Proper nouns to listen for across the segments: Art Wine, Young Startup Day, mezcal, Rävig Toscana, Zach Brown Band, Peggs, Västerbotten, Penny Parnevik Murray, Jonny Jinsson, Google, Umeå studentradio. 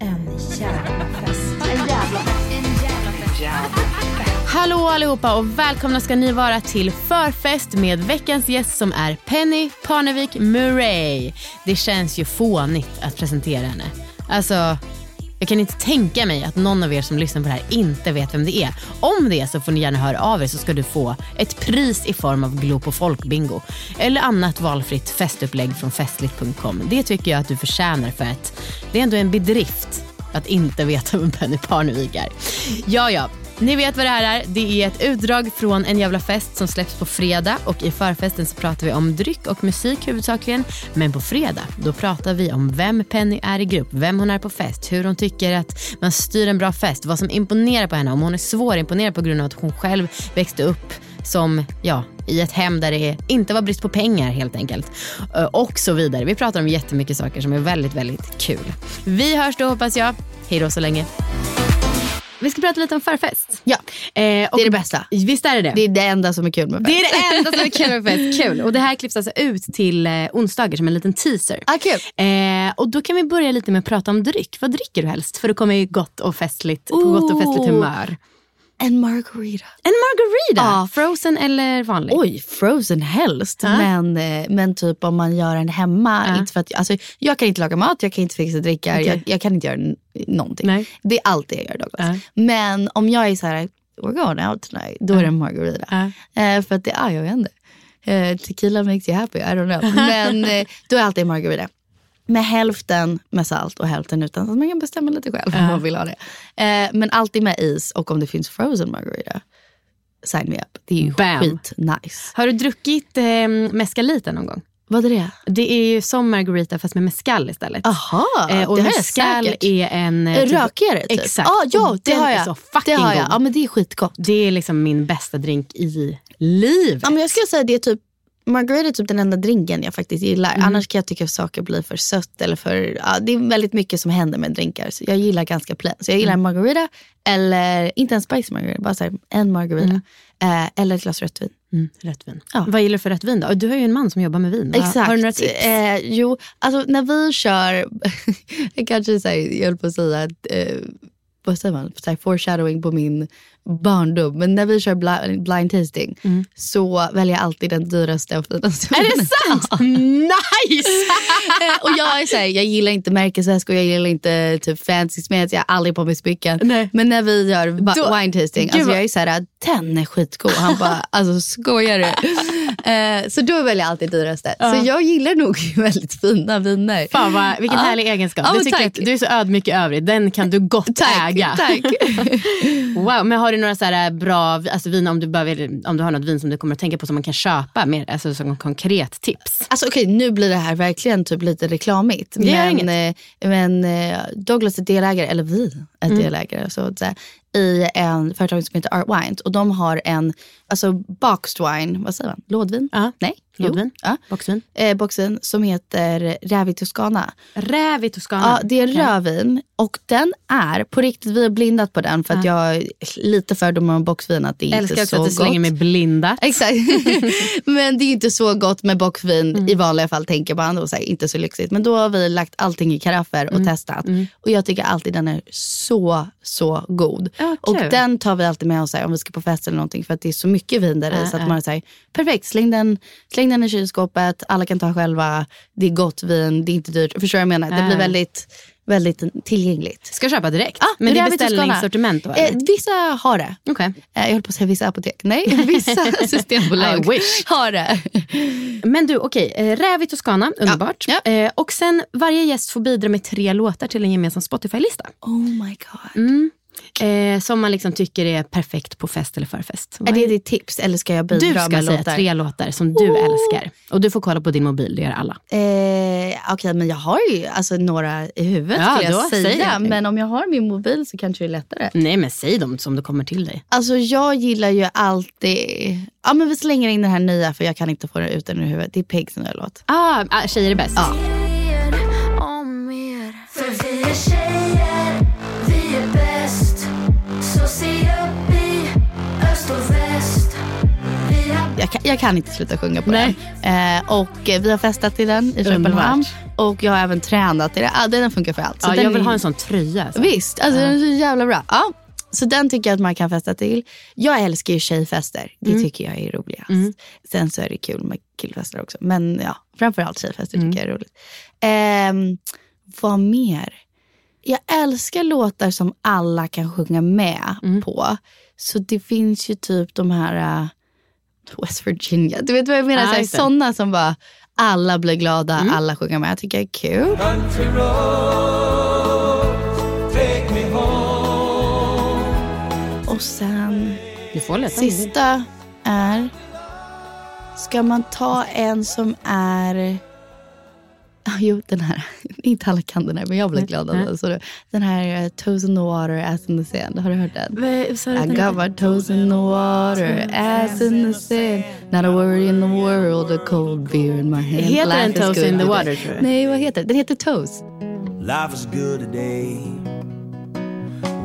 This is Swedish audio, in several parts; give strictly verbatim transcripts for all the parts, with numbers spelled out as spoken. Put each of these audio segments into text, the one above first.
En jävla fest. En jävla fest. En jävla fest. Jävla fest. Hallå allihopa och välkomna ska ni vara till förfest med veckans gäst som är Penny Parnevik Murray. Det känns ju fånigt att presentera henne. Alltså, jag kan inte tänka mig att någon av er som lyssnar på det här inte vet vem det är. Om det är så får ni gärna höra av er, så ska du få ett pris i form av Glo på folkbingo eller annat valfritt festupplägg från festligt punkt com. Det tycker jag att du förtjänar, för att det är ändå en bedrift att inte veta vem Penny Parnevik är. Ja, ja. Ni vet vad det här är. Det är ett utdrag från En jävla fest som släpps på fredag. Och i förfesten så pratar vi om dryck och musik huvudsakligen. Men på fredag, då pratar vi om vem Penny är i grupp, vem hon är på fest, hur hon tycker att man styr en bra fest, vad som imponerar på henne, om hon är svårimponerad på grund av att hon själv växte upp som, ja, i ett hem där det inte var brist på pengar helt enkelt, och så vidare. Vi pratar om jättemycket saker som är väldigt, väldigt kul. Vi hörs då, hoppas jag. Hej då så länge. Vi ska prata lite om förfest. Ja, eh, och det är det bästa. Visst är det det? Det är det enda som är kul med fest. Det är det enda som är kul med fest. Kul. Och det här klipps alltså ut till eh, onsdagar som en liten teaser. Ah, kul. Eh, och då kan vi börja lite med att prata om dryck. Vad dricker du helst? För du kommer ju gott och festligt, oh, på gott och festligt humör. En margarita. En margarita? Ah, frozen eller vanlig? Oj, frozen helst. Ah. Men, men typ om man gör en hemma. Ah. Inte för att, alltså, jag kan inte laga mat, jag kan inte fixa drickar. Okay. Jag, jag kan inte göra n- någonting. Nej. Det är allt det jag gör, Douglas. Ah. Men om jag är så här, we're going out tonight, då ah. är det en margarita. Ah. Eh, för att det är, ah, jag vet inte. Eh, tequila makes you happy, I don't know. Men eh, då är alltid en margarita. Med hälften med salt och hälften utan, så man kan bestämma lite själv, uh-huh, om man vill ha det. Eh, men alltid med is, och om det finns frozen margarita, sign me up. Det är ju skit nice. Har du druckit eh, mescalita någon gång? Vad är det? Det är ju som margarita fast med mezcal istället. Aha, eh, och det har jag säkert. Är en eh, rökigare typ. Exakt. Ah, ja, det har jag. Det har jag. Ja, men det är skitgott. Det är liksom min bästa drink i livet. Ja, men jag skulle säga det är typ margarita är typ den enda drinken jag faktiskt gillar. Mm. Annars kan jag tycka att saker blir för sött eller för, ja, det är väldigt mycket som händer med drinkar. Så jag gillar ganska plain. Så jag gillar en margarita, eller inte en spicy margarita, bara så här, en margarita. Mm. Eh, eller ett glas rött vin. Mm, rött vin. Ja. Vad gillar du för rött vin då? Du har ju en man som jobbar med vin. Va? Exakt. Har du några tips? Eh, jo, alltså när vi kör, jag kanske så här, jag höll på att säga att eh, vad säger man? Så här, foreshadowing på min barndom. Men när vi kör blind, blind tasting, mm, så väljer jag alltid den dyraste och finaste. Är det sant? Nice! Och jag är så här, jag gillar inte märkesväskor, jag gillar inte typ fancy smet, jag har aldrig på mig smycken. Nej. Men när vi gör ba- wine tasting, alltså jag är så här, den är skitgod. Han bara, alltså skojar du? eh, så då väljer jag alltid dyraste. Uh. Så jag gillar nog väldigt fina viner. Fan vad, vilken uh. härlig egenskap. Oh, du, tycker att du är så ödmjuk i övrigt, den kan du gott tack, äga. Tack. Wow, men har du några så här bra, alltså vin, om du behöver, om du har något vin som du kommer att tänka på som man kan köpa mer, alltså som konkret tips. Alltså okej, okay, nu blir det här verkligen typ lite reklamigt, men eh, men eh, Douglas är delägare, eller vi är mm. delägare så att säga, i en företag som heter Art Wine, och de har en, alltså boxed wine, vad säger man? Lådvin? Uh-huh. Nej, lådvin. Uh. Boxvin. Eh, boxvin som heter Rävig Toscana. Rävig Toscana. Ja, det är okay. Rödvin, och den är på riktigt, vi har blindat på den för att uh. jag är lite fördomar om boxvin att det är inte är så gott. Älskar att du slänger mig blindat. Exakt. Men det är inte så gott med boxvin, mm, i vanliga fall tänker man, och så här, inte så lyxigt, men då har vi lagt allting i karaffer och mm. testat, mm, och jag tycker alltid den är så så god. Ja, och den tar vi alltid med oss här, om vi ska på fest eller någonting, för att det är så mycket vin där i, äh, så att man är så här, perfekt, släng den släng släng den i kylskåpet, alla kan ta själva, det är gott vin, det är inte dyrt, förstår jag menar? Äh. Det blir väldigt, väldigt tillgängligt. Ska köpa direkt? Ah, men det är beställningssortiment då? Eh, vissa har det. Okay. Eh, jag håller på att säga vissa apotek. Nej, vissa systembolag har det. Men du, okej. Okay. Rävig Toscana, underbart. Ja. Ja. Eh, och sen, varje gäst får bidra med tre låtar till en gemensam Spotify-lista. Oh my god. Mm. Eh, som man liksom tycker är perfekt på fest eller förfest. Är det ditt tips eller ska jag bidra med låtar? Du ska säga tre låtar som du oh. älskar. Och du får kolla på din mobil, det gör alla. eh, Okej, men jag har ju alltså några i huvudet, ja, skulle jag säga. Men om jag har min mobil så kanske det är lättare. Nej, men säg dem som du kommer till dig. Alltså jag gillar ju alltid. Ja, men vi slänger in den här nya, för jag kan inte få den ut den i huvudet. Det är Peggs nya låt. Ah, tjejer är bäst. Ja. För vi är tjejer, vi är bäst. Jag kan, jag kan inte sluta sjunga på Nej. den. Eh, och vi har festat i den i Köpenhamn. Och jag har även tränat i den. Ah, den funkar för allt. Så ja, den, jag vill ha en sån tröja. Så. Visst, alltså ja. Den är så jävla bra. Ja, så den tycker jag att man kan festa till. Jag älskar ju tjejfester. Det mm. tycker jag är roligast. Mm. Sen så är det kul med killfester också. Men ja, framförallt tjejfester mm. tycker jag är roligt. Eh, vad mer? Jag älskar låtar som alla kan sjunga med mm. på. Så det finns ju typ de här... Uh, West Virginia. Du vet vad jag menar? Ah, sådana som bara alla blir glada, mm. alla sjunger med. Jag tycker det är kul. Country road, take me home. Och sen sista är, ska man ta en som är, oh, jo, den här. Inte alla kan den här, men jag blev glad av den. Så den här Toes in the water, ass in the sand. Har du hört den? V- sorry, I got my toes in the water, ass in the sand. Not a worry in the world, a cold beer in my hand. Heter Life den Toes in the water, tror jag? Nej, vad heter den? Den heter Toes. Life is good today.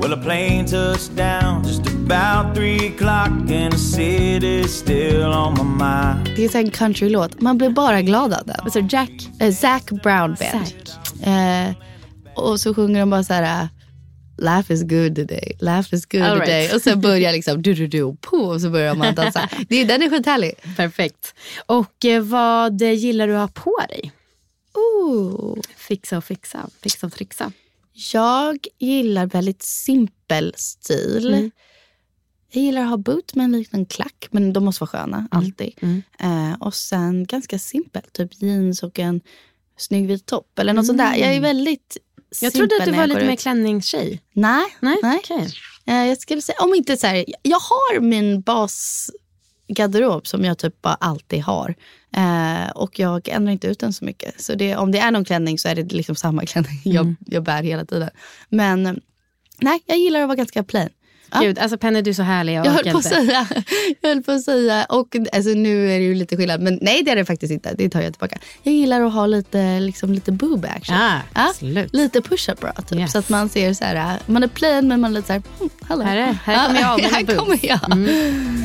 Well, a plane touched down just about three o'clock and the city's still on my mind. Det är en countrylåt. Man blir bara glad av den. Så Jack, eh, Zach Brown Band. Zach. Eh, och så sjunger de bara så här: Life is good today, life is good right. today. Och så börjar liksom du, du, du, på, och så börjar man dansa. Det är, den är skithärlig. Perfekt. Och eh, vad gillar du att ha på dig? Oh. Fixa och fixa, fixa och trixa. Jag gillar väldigt simpel stil. Mm. Jag gillar att ha boot med en liten klack. Men de måste vara sköna, alltid. Mm. Mm. Eh, och sen ganska simpel. Typ jeans och en snygg vit topp. Eller något mm. sånt där. Jag är väldigt simpel. Jag trodde att du var lite mer klänningstjej. Nej. Nej? Nej. Okay. Eh, jag skulle säga, om inte så här. Jag har min basgarderob som jag typ bara alltid har. Uh, och jag ändrar inte ut den så mycket. Så det, om det är någon klänning så är det liksom samma klänning mm. jag, jag bär hela tiden. Men nej, jag gillar att vara ganska plain. Gud, ja. Alltså Penny, du är så härlig. Jag, jag, höll på att säga, jag höll på att säga. Och alltså, nu är det ju lite skillnad. Men nej, det är det faktiskt inte, det tar jag tillbaka. Jag gillar att ha lite, liksom, lite boob action. ah, ja? Lite push-up bra typ. Yes. Så att man ser såhär, man är plain men man är lite såhär hm, hallå. Här, är, här kommer jag, här kommer jag. Mm.